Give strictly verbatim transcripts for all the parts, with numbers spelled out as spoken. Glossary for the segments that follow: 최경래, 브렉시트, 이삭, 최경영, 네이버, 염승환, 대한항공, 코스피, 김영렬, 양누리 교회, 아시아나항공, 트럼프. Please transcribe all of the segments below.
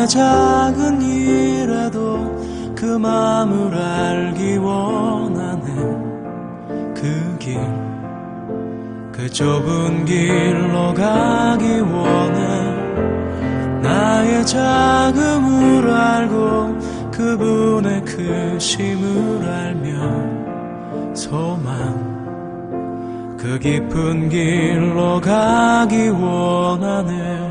나의 작은 일에도 그 마음을 알기 원하네. 그 길, 그 좁은 길로 가기 원해. 나의 작음을 알고 그분의 크심을 알며 소망, 그 깊은 길로 가기 원하네.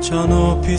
저 높이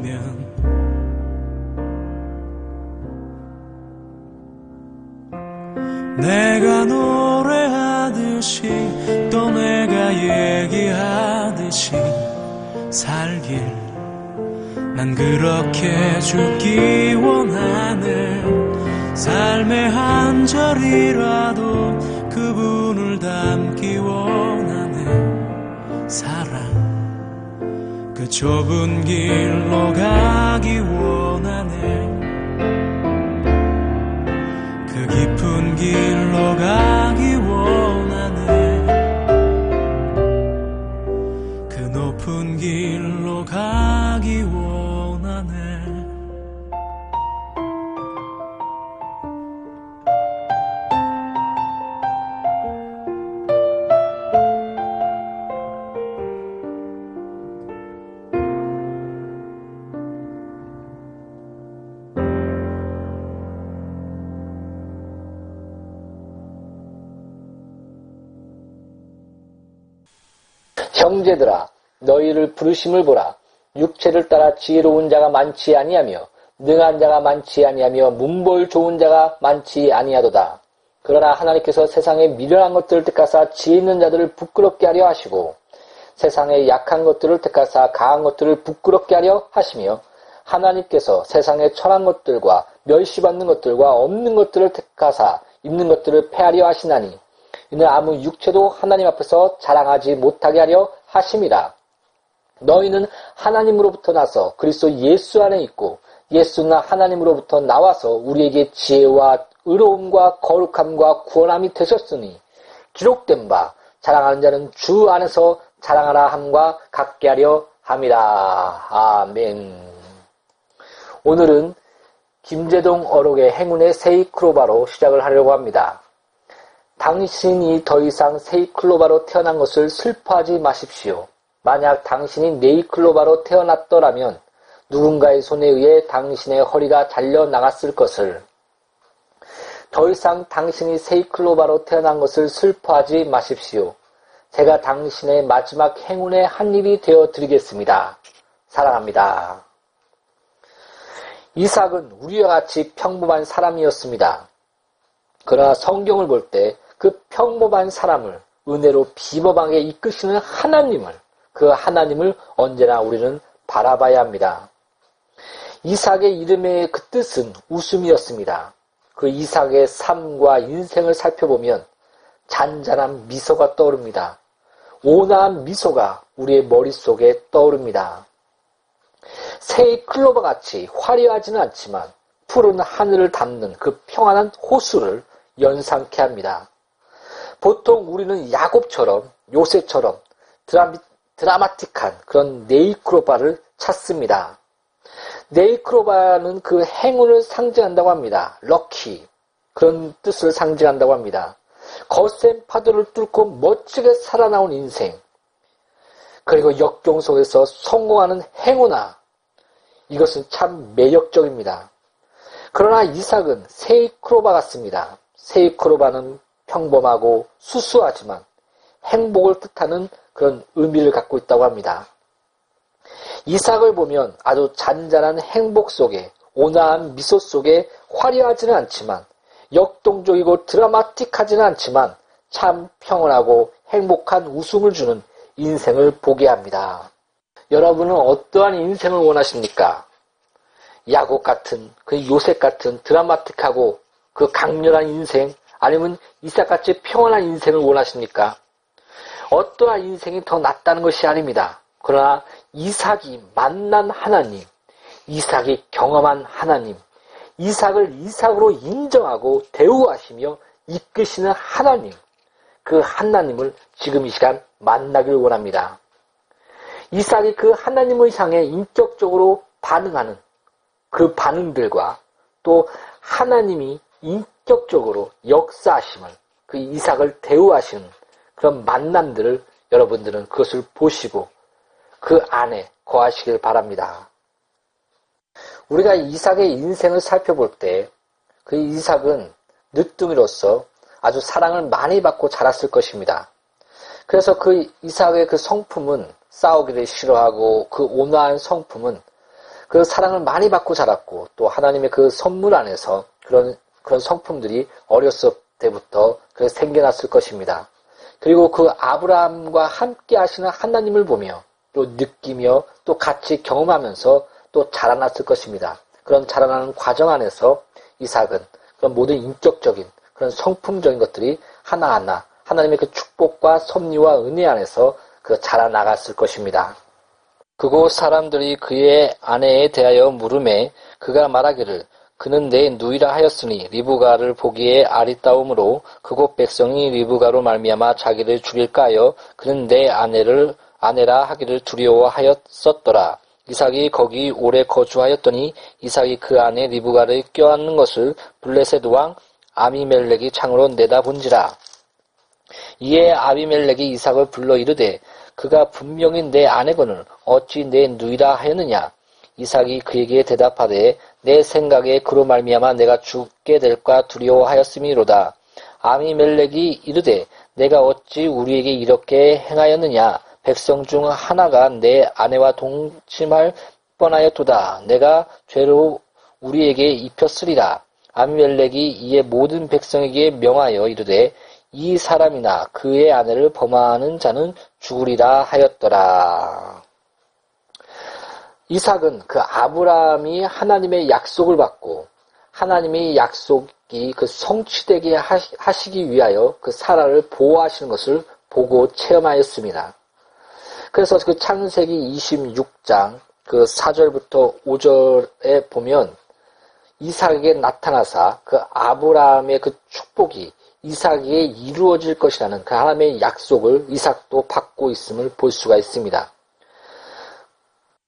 내가 노래하듯이 또 내가 얘기하듯이 살길, 난 그렇게 죽기 원하네. 삶의 한 절이라도 그분을 담기 원하네. 사랑, 그 좁은 길로 가기 원하네. 그 깊은 길로 가기 원하네. 그 높은 길로 가기 원하네. 형제들아, 너희를 부르심을 보라. 육체를 따라 지혜로운 자가 많지 아니하며 능한 자가 많지 아니하며 문벌 좋은 자가 많지 아니하도다. 그러나 하나님께서 세상에 미련한 것들을 택하사 지혜 있는 자들을 부끄럽게 하려 하시고, 세상에 약한 것들을 택하사 강한 것들을 부끄럽게 하려 하시며, 하나님께서 세상에 천한 것들과 멸시받는 것들과 없는 것들을 택하사 있는 것들을 폐하려 하시나니, 이는 아무 육체도 하나님 앞에서 자랑하지 못하게 하려 하심이라. 너희는 하나님으로부터 나서 그리스도 예수 안에 있고, 예수는 하나님으로부터 나와서 우리에게 지혜와 의로움과 거룩함과 구원함이 되셨으니, 기록된 바 자랑하는 자는 주 안에서 자랑하라 함과 같게 하려 함이라. 아멘. 오늘은 김제동 어록의 행운의 세이클로바로 시작을 하려고 합니다. 당신이 더 이상 세이클로바로 태어난 것을 슬퍼하지 마십시오. 만약 당신이 네이클로바로 태어났더라면 누군가의 손에 의해 당신의 허리가 잘려나갔을 것을, 더 이상 당신이 세이클로바로 태어난 것을 슬퍼하지 마십시오. 제가 당신의 마지막 행운의 한 입이 되어드리겠습니다. 사랑합니다. 이삭은 우리와 같이 평범한 사람이었습니다. 그러나 성경을 볼 때 그 평범한 사람을 은혜로 비범하게 이끄시는 하나님을, 그 하나님을 언제나 우리는 바라봐야 합니다. 이삭의 이름의 그 뜻은 웃음이었습니다. 그 이삭의 삶과 인생을 살펴보면 잔잔한 미소가 떠오릅니다. 온화한 미소가 우리의 머릿속에 떠오릅니다. 새의 클로버 같이 화려하지는 않지만 푸른 하늘을 담는 그 평안한 호수를 연상케 합니다. 보통 우리는 야곱처럼, 요셉처럼 드라미, 드라마틱한 그런 네이크로바를 찾습니다. 네이크로바는 그 행운을 상징한다고 합니다. 럭키, 그런 뜻을 상징한다고 합니다. 거센 파도를 뚫고 멋지게 살아나온 인생, 그리고 역경 속에서 성공하는 행운아, 이것은 참 매력적입니다. 그러나 이삭은 새의 크로바 같습니다. 새의 크로바는 평범하고 수수하지만 행복을 뜻하는 그런 의미를 갖고 있다고 합니다. 이삭을 보면 아주 잔잔한 행복 속에, 온화한 미소 속에, 화려하지는 않지만, 역동적이고 드라마틱하지는 않지만 참 평온하고 행복한 웃음을 주는 인생을 보게 합니다. 여러분은 어떠한 인생을 원하십니까? 야곱 같은, 그 요셉 같은 드라마틱하고 그 강렬한 인생, 아니면 이삭같이 평온한 인생을 원하십니까? 어떠한 인생이 더 낫다는 것이 아닙니다. 그러나 이삭이 만난 하나님, 이삭이 경험한 하나님, 이삭을 이삭으로 인정하고 대우하시며 이끄시는 하나님, 그 하나님을 지금 이 시간 만나길 원합니다. 이삭이 그 하나님을 향해 인격적으로 반응하는 그 반응들과, 또 하나님이 인격적으로 역사하심을, 그 이삭을 대우하시는 그런 만남들을, 여러분들은 그것을 보시고 그 안에 거하시길 바랍니다. 우리가 이삭의 인생을 살펴볼 때 그 이삭은 늦둥이로서 아주 사랑을 많이 받고 자랐을 것입니다. 그래서 그 이삭의 그 성품은 싸우기를 싫어하고, 그 온화한 성품은 그 사랑을 많이 받고 자랐고, 또 하나님의 그 선물 안에서 그런 그런 성품들이 어렸을 때부터 그 생겨났을 것입니다. 그리고 그 아브라함과 함께 하시는 하나님을 보며 또 느끼며 또 같이 경험하면서 또 자라났을 것입니다. 그런 자라나는 과정 안에서 이삭은 그런 모든 인격적인 그런 성품적인 것들이 하나하나 하나님의 그 축복과 섭리와 은혜 안에서 그 자라나갔을 것입니다. 그곳 사람들이 그의 아내에 대하여 물음에 그가 말하기를 그는 내 누이라 하였으니 리브가를 보기에 아리따움으로 그곳 백성이 리브가로 말미암아 자기를 죽일까 하여 그는 내 아내를 아내라 하기를 두려워하였었더라. 이삭이 거기 오래 거주하였더니 이삭이 그 안에 리브가를 껴안는 것을 블레셋 왕 아비멜렉이 창으로 내다본지라. 이에 아비멜렉이 이삭을 불러 이르되 그가 분명히 내 아내거늘 어찌 내 누이라 하였느냐. 이삭이 그에게 대답하되 내 생각에 그로 말미암아 내가 죽게 될까 두려워하였음이로다. 아비멜렉이 이르되 내가 어찌 우리에게 이렇게 행하였느냐. 백성 중 하나가 내 아내와 동침할 뻔하였도다. 내가 죄로 우리에게 입혔으리라. 아비멜렉이 이에 모든 백성에게 명하여 이르되 이 사람이나 그의 아내를 범하는 자는 죽으리라 하였더라. 이삭은 그 아브라함이 하나님의 약속을 받고, 하나님의 약속이 그 성취되게 하시기 위하여 그 사라를 보호하시는 것을 보고 체험하였습니다. 그래서 그 창세기 이십육 장 그 사 절부터 오 절에 보면 이삭에게 나타나사 그 아브라함의 그 축복이 이삭에게 이루어질 것이라는 그 하나님의 약속을 이삭도 받고 있음을 볼 수가 있습니다.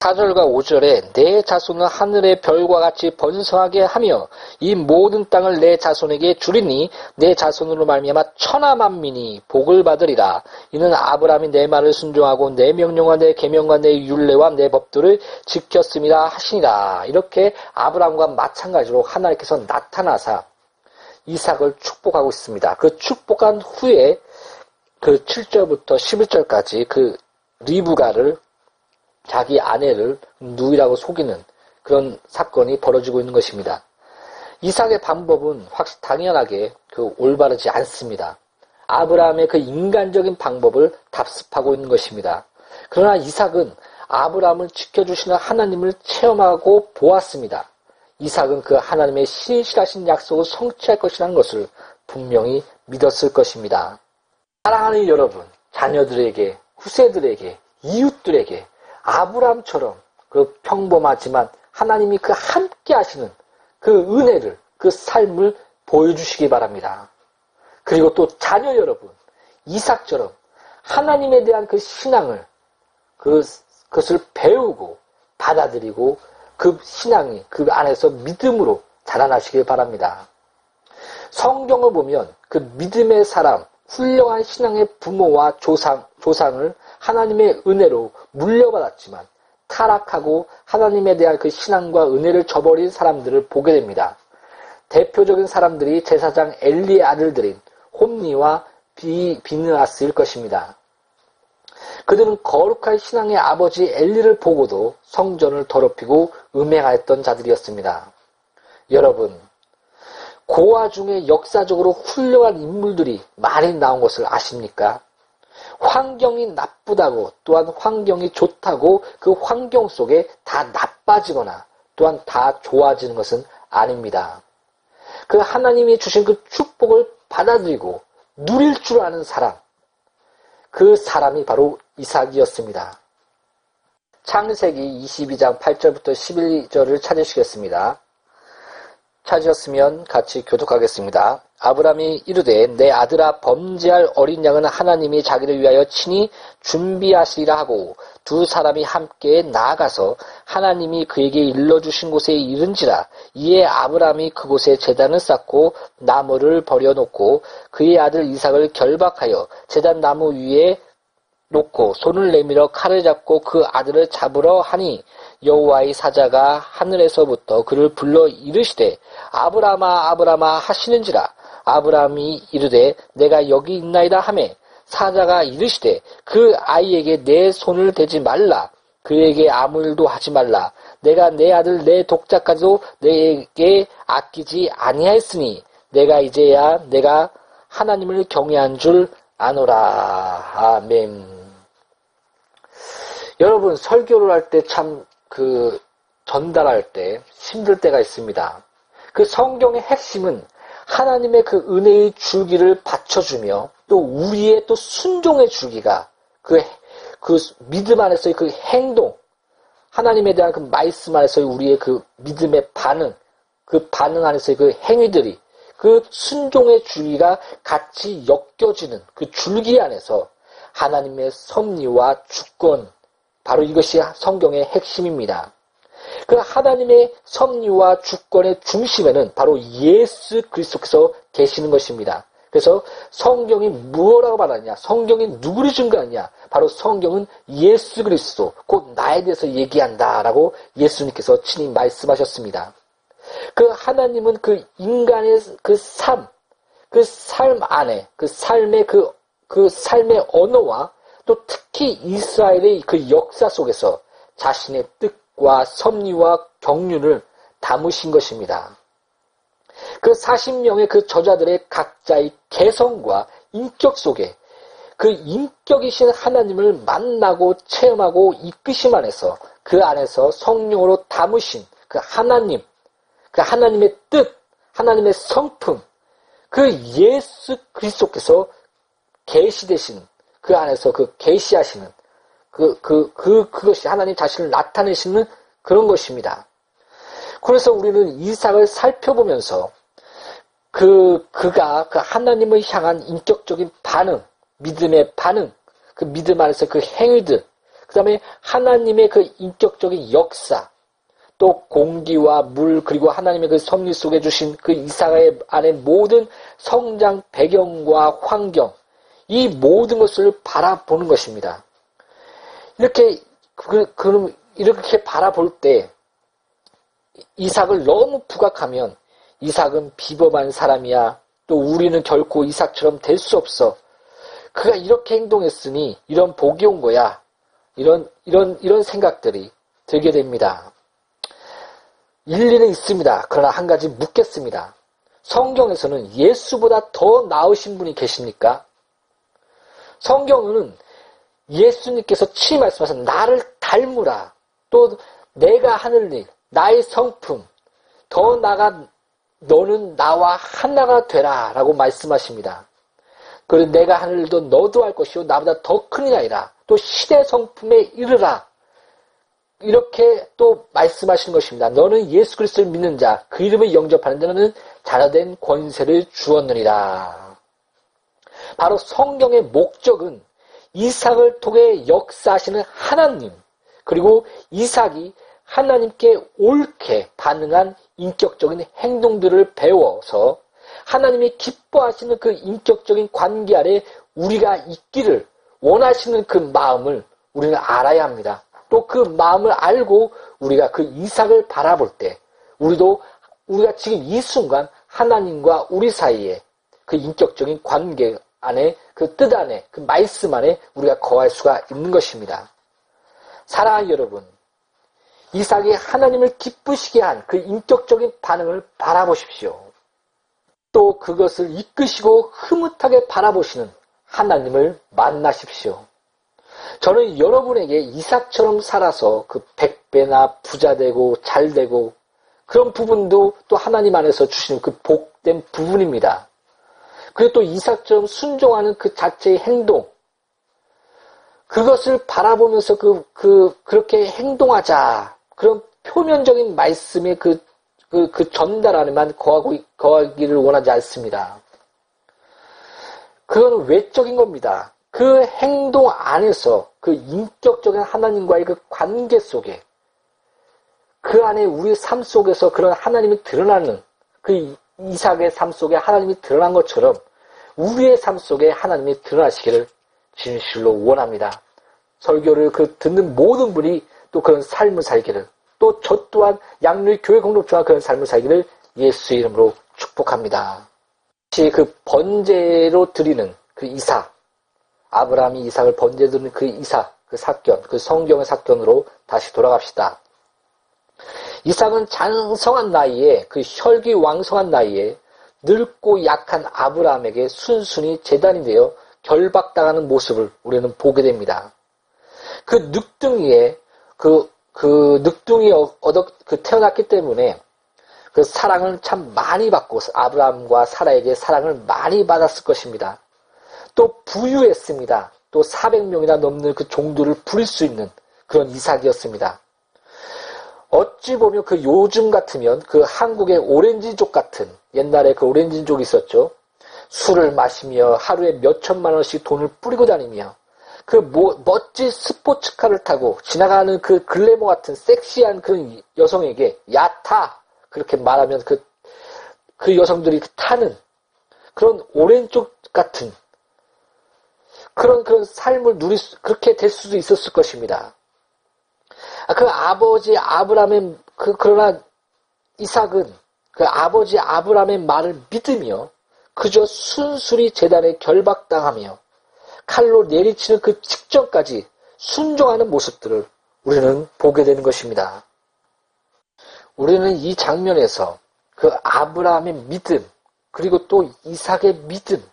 사 절과 오 절에 내 자손은 하늘의 별과 같이 번성하게 하며 이 모든 땅을 내 자손에게 주리니 내 자손으로 말미암아 천하 만민이 복을 받으리라. 이는 아브라함이 내 말을 순종하고 내 명령과 내 계명과 내 율례와 내 법도를 지켰음이라 하시니라. 이렇게 아브라함과 마찬가지로 하나님께서 나타나사 이삭을 축복하고 있습니다. 그 축복한 후에 그 칠 절부터 십일 절까지 그 리브가를 자기 아내를 누이라고 속이는 그런 사건이 벌어지고 있는 것입니다. 이삭의 방법은 확실히 당연하게 그 올바르지 않습니다. 아브라함의 그 인간적인 방법을 답습하고 있는 것입니다. 그러나 이삭은 아브라함을 지켜주시는 하나님을 체험하고 보았습니다. 이삭은 그 하나님의 신실하신 약속을 성취할 것이라는 것을 분명히 믿었을 것입니다. 사랑하는 여러분, 자녀들에게, 후세들에게, 이웃들에게 아브라함처럼 그 평범하지만 하나님이 그 함께 하시는 그 은혜를, 그 삶을 보여주시기 바랍니다. 그리고 또 자녀 여러분, 이삭처럼 하나님에 대한 그 신앙을, 그, 그것을 배우고 받아들이고 그 신앙이 그 안에서 믿음으로 자라나시길 바랍니다. 성경을 보면 그 믿음의 사람, 훌륭한 신앙의 부모와 조상, 조상을 하나님의 은혜로 물려받았지만 타락하고 하나님에 대한 그 신앙과 은혜를 저버린 사람들을 보게 됩니다. 대표적인 사람들이 제사장 엘리의 아들들인 홈리와 비, 비느아스일 것입니다. 그들은 거룩한 신앙의 아버지 엘리를 보고도 성전을 더럽히고 음행하였던 자들이었습니다. 여러분, 고아 중에 역사적으로 훌륭한 인물들이 많이 나온 것을 아십니까? 환경이 나쁘다고 또한 환경이 좋다고 그 환경 속에 다 나빠지거나 또한 다 좋아지는 것은 아닙니다. 그 하나님이 주신 그 축복을 받아들이고 누릴 줄 아는 사람, 그 사람이 바로 이삭이었습니다. 창세기 이십이 장 팔 절부터 십일 절을 찾으시겠습니다. 찾으셨으면 같이 교독하겠습니다. 아브라함이 이르되 내 아들아 범죄할 어린 양은 하나님이 자기를 위하여 친히 준비하시리라 하고 두 사람이 함께 나아가서 하나님이 그에게 일러주신 곳에 이른지라. 이에 아브라함이 그곳에 제단을 쌓고 나무를 버려놓고 그의 아들 이삭을 결박하여 제단 나무 위에 놓고 손을 내밀어 칼을 잡고 그 아들을 잡으러 하니 여호와의 사자가 하늘에서부터 그를 불러 이르시되 아브라함아 아브라함아 하시는지라. 아브라함이 이르되 내가 여기 있나이다 하며 사자가 이르시되 그 아이에게 내 손을 대지 말라. 그에게 아무 일도 하지 말라. 내가 내 아들 내 독자까지도 내게 아끼지 아니하였으니 내가 이제야 내가 하나님을 경외한 줄 아노라. 아멘. 여러분, 설교를 할 때 참 그 전달할 때 힘들 때가 있습니다. 그 성경의 핵심은 하나님의 그 은혜의 줄기를 받쳐주며 또 우리의 또 순종의 줄기가 그, 그 믿음 안에서의 그 행동, 하나님에 대한 그 말씀 안에서의 우리의 그 믿음의 반응, 그 반응 안에서의 그 행위들이 그 순종의 줄기가 같이 엮여지는 그 줄기 안에서 하나님의 섭리와 주권, 바로 이것이 성경의 핵심입니다. 그 하나님의 섭리와 주권의 중심에는 바로 예수 그리스도께서 계시는 것입니다. 그래서 성경이 무엇이라고 말하느냐, 성경이 누구를 증거하느냐, 바로 성경은 예수 그리스도, 곧 나에 대해서 얘기한다라고 예수님께서 친히 말씀하셨습니다. 그 하나님은 그 인간의 그 삶, 그 삶 안에, 그 삶의 그, 그 삶의 언어와 또 특히 이스라엘의 그 역사 속에서 자신의 뜻과 섭리와 경륜을 담으신 것입니다. 그 사십 명의 그 저자들의 각자의 개성과 인격 속에 그 인격이신 하나님을 만나고 체험하고 이끄심 안에서 그 안에서 성령으로 담으신 그 하나님, 그 하나님의 뜻, 하나님의 성품, 그 예수 그리스도께서 계시되신 그 안에서 그 계시하시는 그, 그, 그, 그것이 하나님 자신을 나타내시는 그런 것입니다. 그래서 우리는 이삭을 살펴보면서 그, 그가 그 하나님을 향한 인격적인 반응, 믿음의 반응, 그 믿음 안에서 그 행위들, 그 다음에 하나님의 그 인격적인 역사, 또 공기와 물, 그리고 하나님의 그 섭리 속에 주신 그 이삭의 안에 모든 성장 배경과 환경, 이 모든 것을 바라보는 것입니다. 이렇게, 그, 그, 이렇게 바라볼 때, 이삭을 너무 부각하면, 이삭은 비범한 사람이야. 또 우리는 결코 이삭처럼 될 수 없어. 그가 이렇게 행동했으니, 이런 복이 온 거야. 이런, 이런, 이런 생각들이 들게 됩니다. 일리는 있습니다. 그러나 한 가지 묻겠습니다. 성경에서는 예수보다 더 나으신 분이 계십니까? 성경은 예수님께서 친히 말씀하셔서 나를 닮으라. 또 내가 하는 일, 나의 성품, 더 나아가 너는 나와 하나가 되라 라고 말씀하십니다. 그리고 내가 하는 일도 너도 할 것이요 나보다 더 큰 이라이라. 또 시대 성품에 이르라. 이렇게 또 말씀하신 것입니다. 너는 예수 그리스도를 믿는 자, 그 이름을 영접하는 자는 자녀된 권세를 주었느니라. 바로 성경의 목적은 이삭을 통해 역사하시는 하나님, 그리고 이삭이 하나님께 옳게 반응한 인격적인 행동들을 배워서 하나님이 기뻐하시는 그 인격적인 관계 아래 우리가 있기를 원하시는 그 마음을 우리는 알아야 합니다. 또 그 마음을 알고 우리가 그 이삭을 바라볼 때 우리도 우리가 지금 이 순간 하나님과 우리 사이에 그 인격적인 관계 안에, 그 뜻 안에, 그 말씀 안에 우리가 거할 수가 있는 것입니다. 사랑하는 여러분, 이삭이 하나님을 기쁘시게 한 그 인격적인 반응을 바라보십시오. 또 그것을 이끄시고 흐뭇하게 바라보시는 하나님을 만나십시오. 저는 여러분에게 이삭처럼 살아서 그 백배나 부자되고 잘되고 그런 부분도 또 하나님 안에서 주시는 그 복된 부분입니다. 그리고 또 이삭처럼 순종하는 그 자체의 행동, 그것을 바라보면서 그, 그, 그렇게 행동하자. 그런 표면적인 말씀의 그, 그, 그 전달 안에만 거하고, 거하기를 원하지 않습니다. 그건 외적인 겁니다. 그 행동 안에서 그 인격적인 하나님과의 그 관계 속에, 그 안에 우리 삶 속에서 그런 하나님이 드러나는, 그 이삭의 삶 속에 하나님이 드러난 것처럼 우리의 삶 속에 하나님이 드러나시기를 진실로 원합니다. 설교를 그 듣는 모든 분이 또 그런 삶을 살기를, 또 저 또한 양누리 교회 공동체와 그런 삶을 살기를 예수의 이름으로 축복합니다. 혹시 그 번제로 드리는 그 이삭, 아브라함이 이삭을 번제로 드리는 그 이삭, 그 사건, 그 성경의 사건으로 다시 돌아갑시다. 이삭은 장성한 나이에, 그 혈기 왕성한 나이에 늙고 약한 아브라함에게 순순히 제단이 되어 결박당하는 모습을 우리는 보게 됩니다. 그 늑둥이에, 그, 그 늑둥이 얻어, 그 태어났기 때문에 그 사랑을 참 많이 받고, 아브라함과 사라에게 사랑을 많이 받았을 것입니다. 또 부유했습니다. 또 사백 명이나 넘는 그 종들을 부릴 수 있는 그런 이삭이었습니다. 어찌 보면 그 요즘 같으면 그 한국의 오렌지족 같은, 옛날에 그 오렌지족이 있었죠. 술을 마시며 하루에 몇 천만 원씩 돈을 뿌리고 다니며 그 모, 멋진 스포츠카를 타고 지나가는 그 글래머 같은 섹시한 그 여성에게 야타 그렇게 말하면 그, 그 여성들이 타는 그런 오렌쪽 같은 그런 그런 삶을 누릴 수, 그렇게 될 수도 있었을 것입니다. 그 아버지 아브라함의 그 그러나 이삭은 그 아버지 아브라함의 말을 믿으며 그저 순순히 제단에 결박당하며 칼로 내리치는 그 직전까지 순종하는 모습들을 우리는 보게 되는 것입니다. 우리는 이 장면에서 그 아브라함의 믿음, 그리고 또 이삭의 믿음,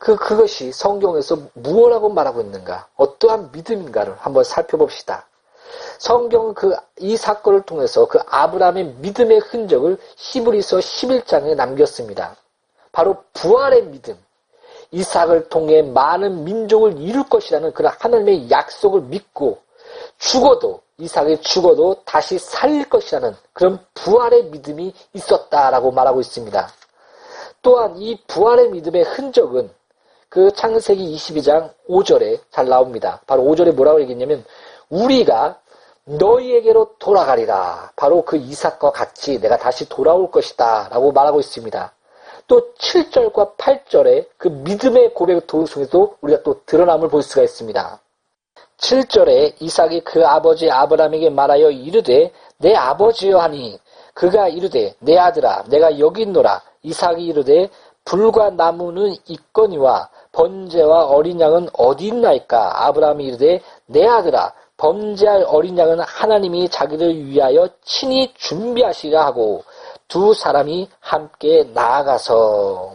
그, 그것이 성경에서 무엇이라고 말하고 있는가, 어떠한 믿음인가를 한번 살펴봅시다. 성경은 그, 이 사건을 통해서 그 아브라함의 믿음의 흔적을 히브리서 십일 장에 남겼습니다. 바로 부활의 믿음, 이삭을 통해 많은 민족을 이룰 것이라는 그런 하나님의 약속을 믿고 죽어도, 이삭이 죽어도 다시 살릴 것이라는 그런 부활의 믿음이 있었다라고 말하고 있습니다. 또한 이 부활의 믿음의 흔적은 그 창세기 이십이 장 오 절에 잘 나옵니다. 바로 오 절에 뭐라고 얘기했냐면 우리가 너희에게로 돌아가리라. 바로 그 이삭과 같이 내가 다시 돌아올 것이다 라고 말하고 있습니다. 또 칠 절과 팔 절에 그 믿음의 고백을 통해서도 우리가 또 드러남을 볼 수가 있습니다. 칠 절에 이삭이 그 아버지 아브라함에게 말하여 이르되 내 아버지여 하니 그가 이르되 내 아들아 내가 여기 있노라. 이삭이 이르되 불과 나무는 있거니와 번제와 어린 양은 어디 있나이까. 아브라함이 이르되 내 아들아 범죄할 어린 양은 하나님이 자기를 위하여 친히 준비하시라 하고 두 사람이 함께 나아가서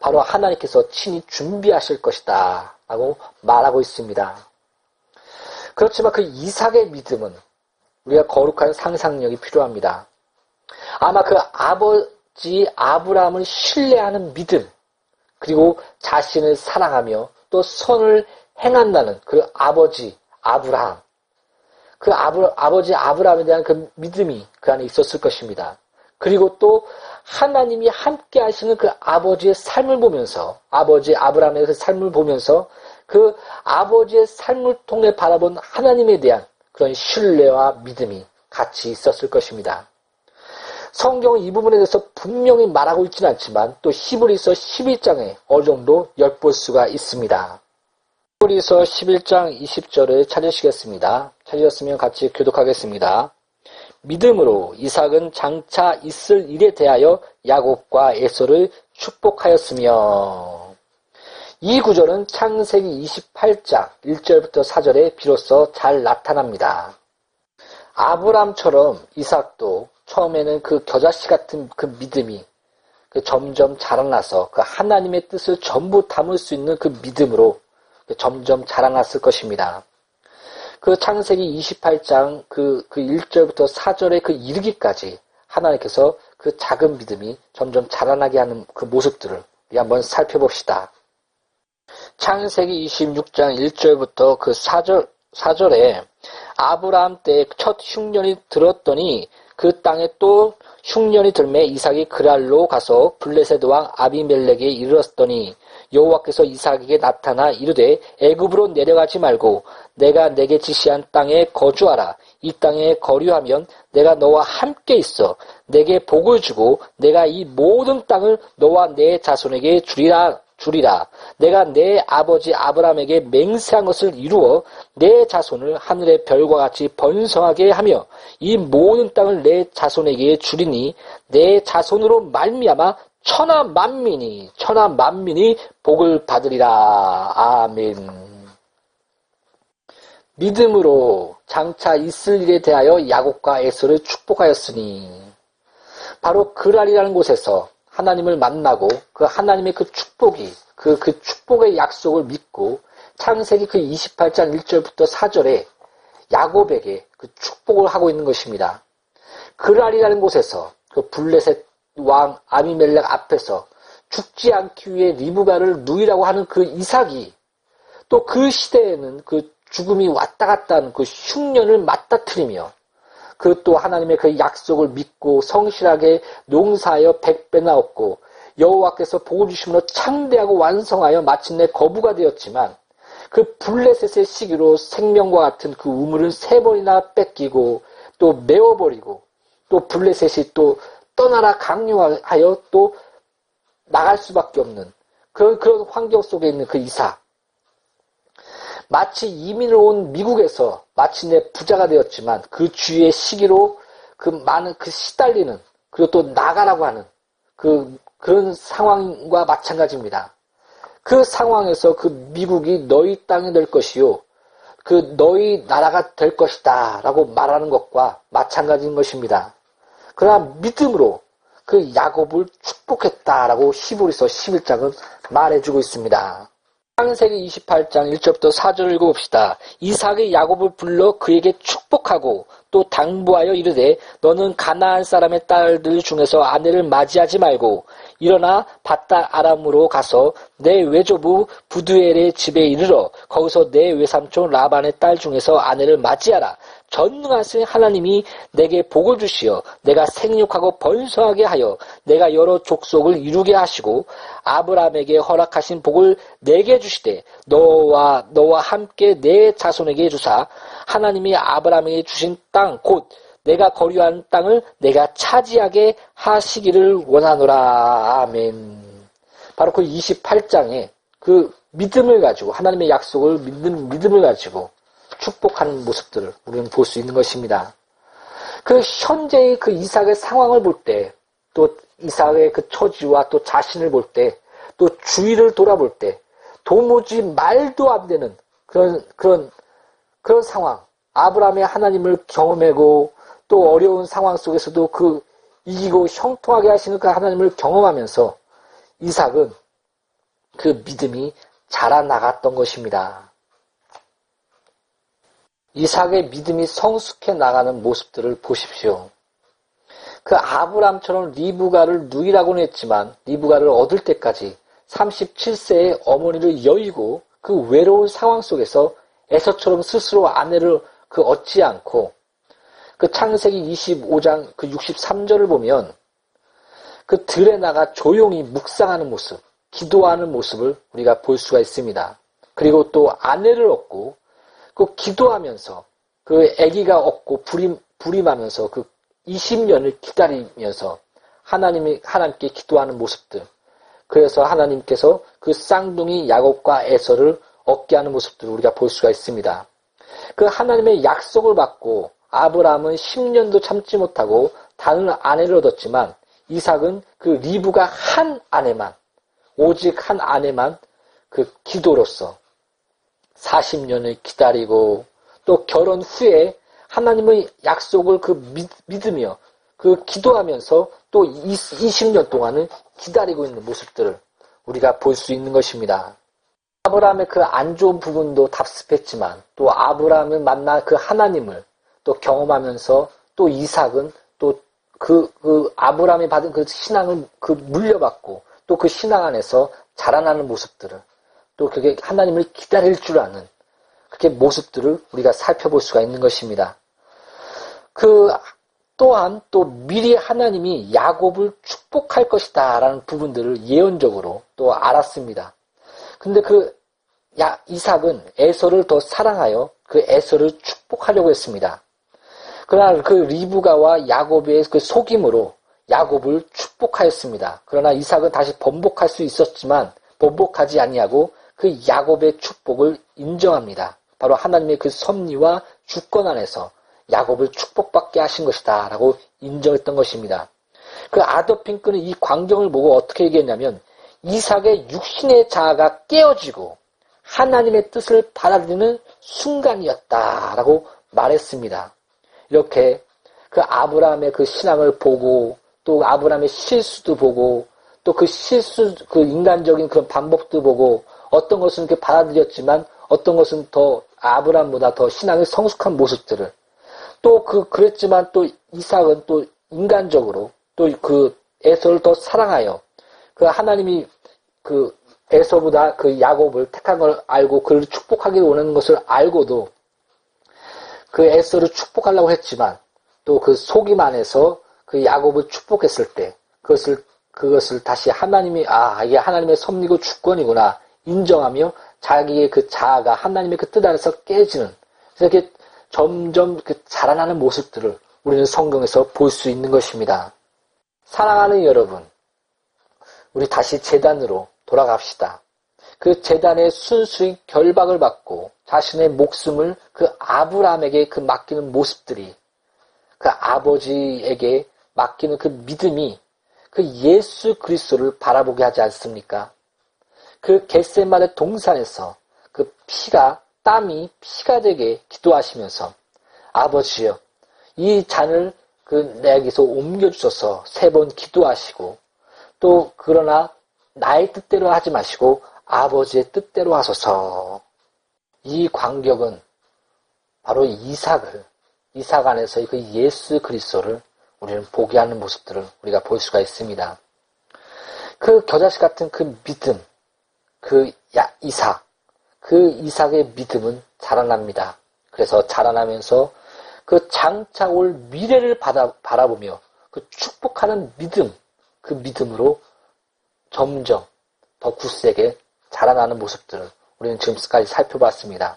바로 하나님께서 친히 준비하실 것이다 라고 말하고 있습니다. 그렇지만 그 이삭의 믿음은 우리가 거룩한 상상력이 필요합니다. 아마 그 아버지 아브라함을 신뢰하는 믿음 그리고 자신을 사랑하며 또 선을 행한다는 그 아버지 아브라함 그 아버, 아버지 아브라함에 대한 그 믿음이 그 안에 있었을 것입니다. 그리고 또 하나님이 함께 하시는 그 아버지의 삶을 보면서 아버지 아브라함의 그 삶을 보면서 그 아버지의 삶을 통해 바라본 하나님에 대한 그런 신뢰와 믿음이 같이 있었을 것입니다. 성경은 이 부분에 대해서 분명히 말하고 있지는 않지만 또 히브리서 십일 장에 어느 정도 엿볼 수가 있습니다. 히브리서 십일 장 이십 절을 찾으시겠습니다. 찾으셨으면 같이 교독하겠습니다. 믿음으로 이삭은 장차 있을 일에 대하여 야곱과 에서를 축복하였으며 이 구절은 창세기 이십팔 장 일 절부터 사 절에 비로소 잘 나타납니다. 아브람처럼 이삭도 처음에는 그 겨자씨 같은 그 믿음이 그 점점 자라나서 그 하나님의 뜻을 전부 담을 수 있는 그 믿음으로 점점 자라났을 것입니다. 그 창세기 이십팔 장 그, 그 일 절부터 사 절에 그 이르기까지 하나님께서 그 작은 믿음이 점점 자라나게 하는 그 모습들을 우리 한번 살펴봅시다. 창세기 이십육 장 일 절부터 그 사 절, 사 절에 아브라함 때 첫 흉년이 들었더니 그 땅에 또 흉년이 들매 이삭이 그랄로 가서 블레셋 왕 아비멜렉에 이르렀더니 여호와께서 이삭에게 나타나 이르되 애굽으로 내려가지 말고 내가 내게 지시한 땅에 거주하라. 이 땅에 거류하면 내가 너와 함께 있어 내게 복을 주고 내가 이 모든 땅을 너와 내 자손에게 주리라. 주리라. 내가 내 아버지 아브라함에게 맹세한 것을 이루어 내 자손을 하늘의 별과 같이 번성하게 하며 이 모든 땅을 내 자손에게 주리니 내 자손으로 말미암아 천하 만민이 천하 만민이 복을 받으리라. 아멘. 믿음으로 장차 있을 일에 대하여 야곱과 에서를 축복하였으니 바로 그랄이라는 곳에서 하나님을 만나고 그 하나님의 그 축복이 그, 그 축복의 약속을 믿고 창세기 그 이십팔 장 일 절부터 사 절에 야곱에게 그 축복을 하고 있는 것입니다. 그랄이라는 곳에서 그 블레셋 왕 아비멜렉 앞에서 죽지 않기 위해 리브가를 누이라고 하는 그 이삭이 또 그 시대에는 그 죽음이 왔다 갔다 하는 그 흉년을 맞다트리며 그 또 하나님의 그 약속을 믿고 성실하게 농사하여 백배나 얻고 여호와께서 복을 주심으로 창대하고 완성하여 마침내 거부가 되었지만 그 블레셋의 시기로 생명과 같은 그 우물을 세 번이나 뺏기고 또 메워버리고 또 블레셋이 또 떠나라 강요하여 또 나갈 수밖에 없는 그런, 그런 환경 속에 있는 그 이삭. 마치 이민을 온 미국에서 마침내 부자가 되었지만 그 주위의 시기로 그 많은 그 시달리는 그리고 또 나가라고 하는 그 그런 상황과 마찬가지입니다. 그 상황에서 그 미국이 너희 땅이 될 것이요 그 너희 나라가 될 것이다 라고 말하는 것과 마찬가지인 것입니다. 그러나 믿음으로 그 야곱을 축복했다라고 히브리서 십일 장은 말해주고 있습니다. 창세기 이십팔 장 일 절부터 사 절을 읽어봅시다. 이삭이 야곱을 불러 그에게 축복하고 또 당부하여 이르되 너는 가나안 사람의 딸들 중에서 아내를 맞이하지 말고 일어나 밧달 아람으로 가서 내 외조부 부두엘의 집에 이르러 거기서 내 외삼촌 라반의 딸 중에서 아내를 맞이하라. 전능하신 하나님이 내게 복을 주시어 내가 생육하고 번성하게 하여 내가 여러 족속을 이루게 하시고 아브라함에게 허락하신 복을 내게 주시되 너와 너와 함께 내 자손에게 주사 하나님이 아브라함에게 주신 땅 곧 내가 거류한 땅을 내가 차지하게 하시기를 원하노라. 아멘. 바로 그 이십팔 장에 그 믿음을 가지고 하나님의 약속을 믿는 믿음을 가지고 축복하는 모습들을 우리는 볼 수 있는 것입니다. 그 현재의 그 이삭의 상황을 볼 때, 또 이삭의 그 처지와 또 자신을 볼 때, 또 주위를 돌아볼 때, 도무지 말도 안 되는 그런, 그런, 그런 상황. 아브라함의 하나님을 경험하고 또 어려운 상황 속에서도 그 이기고 형통하게 하시는 그 하나님을 경험하면서 이삭은 그 믿음이 자라나갔던 것입니다. 이삭의 믿음이 성숙해 나가는 모습들을 보십시오. 그 아브람처럼 리브가를 누이라고는 했지만 리브가를 얻을 때까지 삼십칠 세의 어머니를 여의고 그 외로운 상황 속에서 에서처럼 스스로 아내를 그 얻지 않고 그 창세기 이십오 장 그 육십삼 절을 보면 그 들에 나가 조용히 묵상하는 모습, 기도하는 모습을 우리가 볼 수가 있습니다. 그리고 또 아내를 얻고 그 기도하면서 그 아기가 없고 부림, 부림하면서 그 이십 년을 기다리면서 하나님이, 하나님께 기도하는 모습들. 그래서 하나님께서 그 쌍둥이 야곱과 에서를 얻게 하는 모습들을 우리가 볼 수가 있습니다. 그 하나님의 약속을 받고 아브라함은 십 년도 참지 못하고 다른 아내를 얻었지만 이삭은 그 리브가 한 아내만 오직 한 아내만 그 기도로서 사십 년을 기다리고 또 결혼 후에 하나님의 약속을 그 믿으며 그 기도하면서 또 이십 년 동안은 기다리고 있는 모습들을 우리가 볼 수 있는 것입니다. 아브라함의 그 안 좋은 부분도 답습했지만 또 아브라함을 만나 그 하나님을 또 경험하면서 또 이삭은 또 그, 그 아브라함이 받은 그 신앙을 그 물려받고 또 그 신앙 안에서 자라나는 모습들을 또 그게 하나님을 기다릴 줄 아는 그렇게 모습들을 우리가 살펴볼 수가 있는 것입니다. 그 또한 또 미리 하나님이 야곱을 축복할 것이다 라는 부분들을 예언적으로 또 알았습니다. 근데 그 야, 이삭은 에서를 더 사랑하여 그 에서를 축복하려고 했습니다. 그러나 그 리브가와 야곱의 그 속임으로 야곱을 축복하였습니다. 그러나 이삭은 다시 번복할 수 있었지만 번복하지 아니하고 그 야곱의 축복을 인정합니다. 바로 하나님의 그 섭리와 주권 안에서 야곱을 축복받게 하신 것이다 라고 인정했던 것입니다. 그 아더핑크는 이 광경을 보고 어떻게 얘기했냐면 이삭의 육신의 자아가 깨어지고 하나님의 뜻을 받아들이는 순간이었다 라고 말했습니다. 이렇게 그 아브라함의 그 신앙을 보고 또 아브라함의 실수도 보고 또 그 실수, 그 인간적인 그런 반복도 보고 어떤 것은 이렇게 받아들였지만 어떤 것은 더 아브라함보다 더 신앙의 성숙한 모습들을 또 그 그랬지만 또 이삭은 또 인간적으로 또 그 에서를 더 사랑하여 그 하나님이 그 에서보다 그 야곱을 택한 걸 알고 그를 축복하기를 원하는 것을 알고도 그 에서를 축복하려고 했지만 또 그 속임 안에서 그 야곱을 축복했을 때 그것을 그것을 다시 하나님이 아 이게 하나님의 섭리고 주권이구나 인정하며 자기의 그 자아가 하나님의 그 뜻 안에서 깨지는 이렇게 점점 그 자라나는 모습들을 우리는 성경에서 볼 수 있는 것입니다. 사랑하는 여러분, 우리 다시 제단으로 돌아갑시다. 그 제단의 순수히 결박을 받고 자신의 목숨을 그 아브라함에게 그 맡기는 모습들이 그 아버지에게 맡기는 그 믿음이 그 예수 그리스도를 바라보게 하지 않습니까? 그 겟세마네 동산에서 그 피가 땀이 피가 되게 기도하시면서 아버지여 이 잔을 그 내게서 옮겨주셔서 세 번 기도하시고 또 그러나 나의 뜻대로 하지 마시고 아버지의 뜻대로 하소서. 이 광경은 바로 이삭을 이삭 안에서의 그 예수 그리스도를 우리는 보게 하는 모습들을 우리가 볼 수가 있습니다. 그 겨자씨 같은 그 믿음, 그 야, 이삭, 그 이삭의 믿음은 자라납니다. 그래서 자라나면서 그 장차 올 미래를 받아, 바라보며 그 축복하는 믿음, 그 믿음으로 점점 더 굳세게 자라나는 모습들을 우리는 지금까지 살펴봤습니다.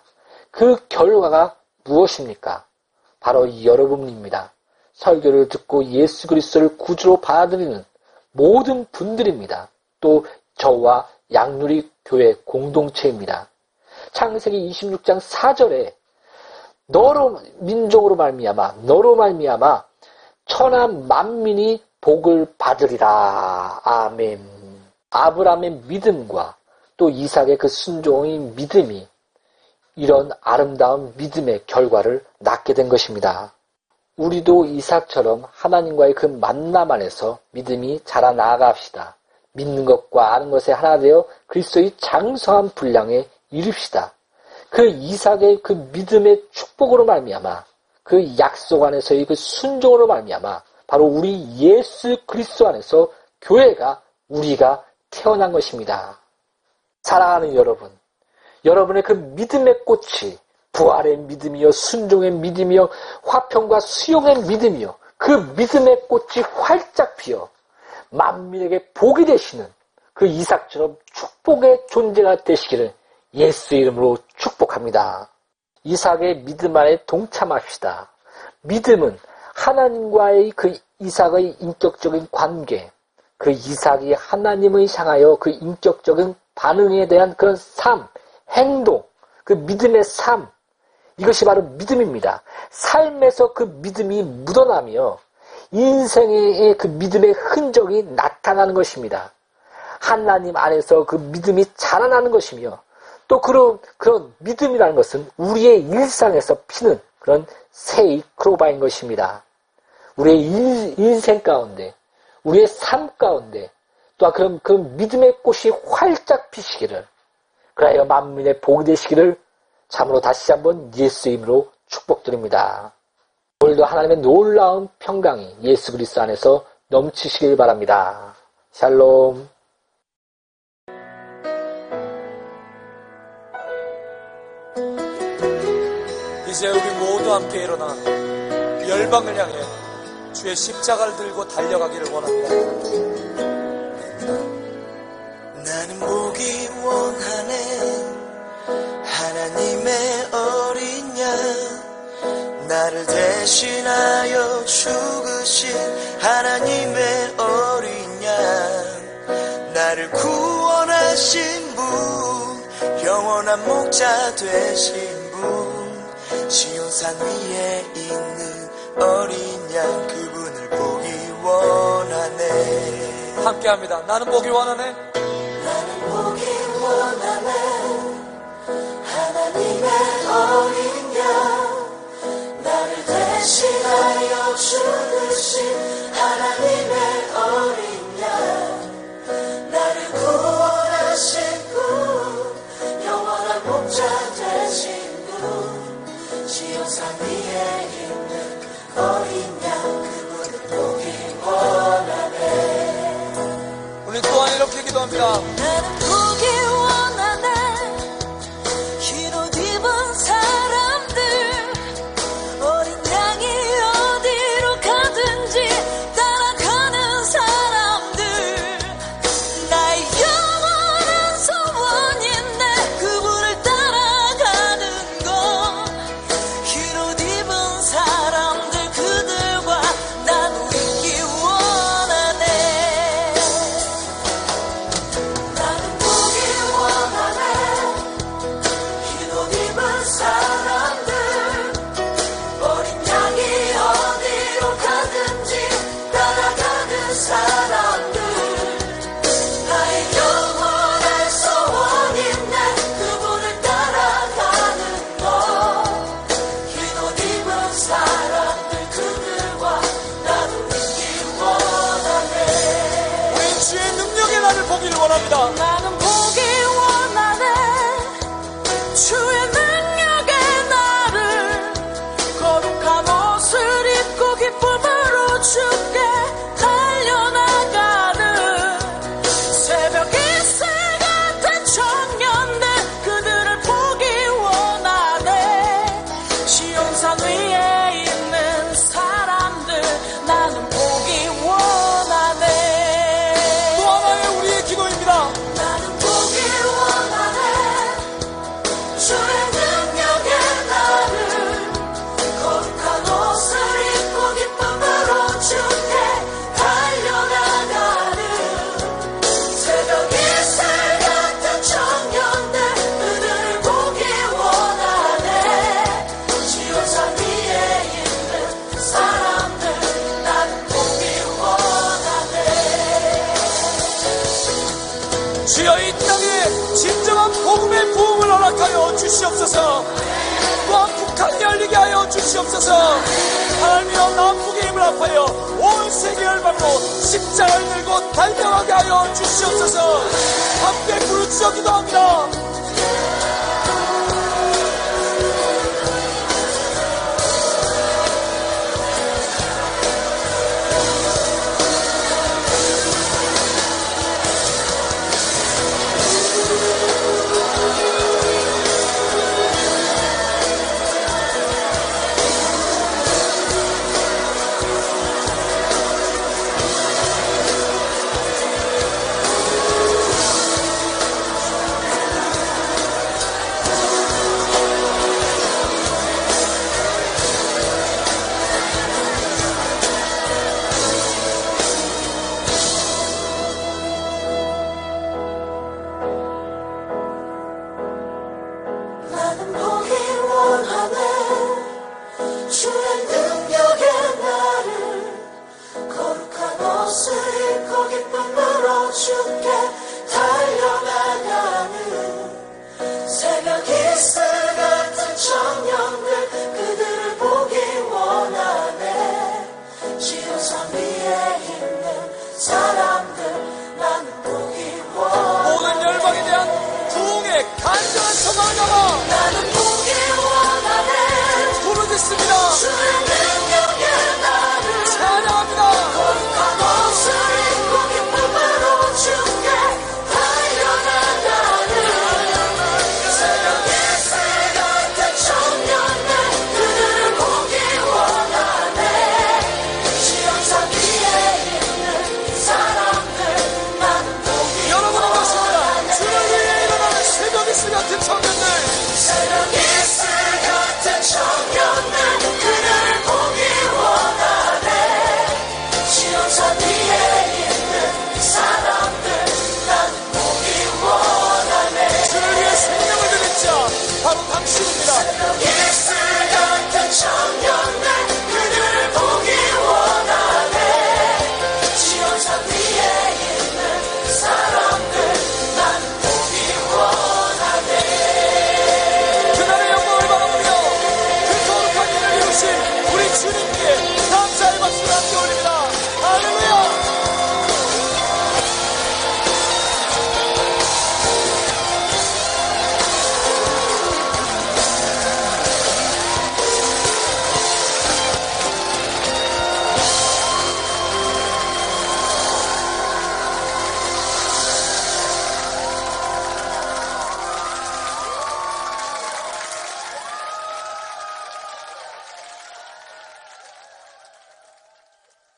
그 결과가 무엇입니까? 바로 여러분입니다. 설교를 듣고 예수 그리스도를 구주로 받아들이는 모든 분들입니다. 또 저와 양누리 교회 공동체입니다. 창세기 이십육 장 사 절에 너로 민족으로 말미암아 너로 말미암아 천하 만민이 복을 받으리라. 아멘. 아브라함의 믿음과 또 이삭의 그 순종의 믿음이 이런 아름다운 믿음의 결과를 낳게 된 것입니다. 우리도 이삭처럼 하나님과의 그 만남 안에서 믿음이 자라나갑시다. 믿는 것과 아는 것에 하나 되어 그리스도의 장성한 분량에 이릅시다. 그 이삭의 그 믿음의 축복으로 말미암아 그 약속 안에서의 그 순종으로 말미암아 바로 우리 예수 그리스도 안에서 교회가 우리가 태어난 것입니다. 사랑하는 여러분, 여러분의 그 믿음의 꽃이 부활의 믿음이요 순종의 믿음이요 화평과 수용의 믿음이요 그 믿음의 꽃이 활짝 피어 만민에게 복이 되시는 그 이삭처럼 축복의 존재가 되시기를 예수 이름으로 축복합니다. 이삭의 믿음 안에 동참합시다. 믿음은 하나님과의 그 이삭의 인격적인 관계, 그 이삭이 하나님을 향하여 그 인격적인 반응에 대한 그런 삶, 행동, 그 믿음의 삶, 이것이 바로 믿음입니다. 삶에서 그 믿음이 묻어나며 인생의 그 믿음의 흔적이 나타나는 것입니다. 하나님 안에서 그 믿음이 자라나는 것이며 또 그런, 그런 믿음이라는 것은 우리의 일상에서 피는 그런 새의 크로바인 것입니다. 우리의 일, 인생 가운데, 우리의 삶 가운데 또한 그런, 그런 믿음의 꽃이 활짝 피시기를, 그라여 만민의 복이 되시기를 참으로 다시 한번 예수 이름으로 축복드립니다. 오늘도 하나님의 놀라운 평강이 예수 그리스도 안에서 넘치시길 바랍니다. 샬롬. 이제 우리 모두 함께 일어나 열방을 향해 주의 십자가를 들고 달려가기를 원합니다. 나는 보기 원하네 하나님의 어린 양, 나를 대신하여 죽으신 하나님의 어린 양, 나를 구원하신 분, 영원한 목자 되신 분, 시온산 위에 있는 어린 양, 그분을 보기 원하네. 함께합니다. 나는 보기 원하네, 나는 보기 원하네 하나님의 어린 양, 나를 대신하여 죽으신 하나님의 어린 양, 나를 구원하신 분, 영원한 목자 되신 시온산 위에 있는 어린 양, 그분을 보기 원하네. 우리 또한 이렇게 기도합니다. 나는 보기 원하네 흰옷 입은 사람들, 어린 양이 어디로 가든지 따라가는 사람들, 나의 영원한 소원이 내 그분을 따라가는 것, 사람들 그들과 나도 있기 원하네. 나는 보기 원하네 흰옷 입은 사람들, 어린 양이 어디로 가든지 따라가는 사람들, 나의 영원한 소원이 내 그분을 따라가는 것, 흰옷 입은 사람들 그들과 나도 믿기 원하네. 우리 주의 능력의 나를 보기를 원합니다. 나는 보기 원하네 주의 능력의 나를, 거룩한 옷을 입고 기쁨으로 주께 달려나가는 새벽 이슬 같은 청년들 그들을 보기 원하네. 시온산 위에 있는 하여 주시옵소서. 또한 북한이 열리게 하여 주시옵소서. 하나님이여, 남북의 힘을 합하여 온 세계 열방으로 십자가를 들고 달려가게 하여 주시옵소서. 함께 부르짖어 기도합니다. 사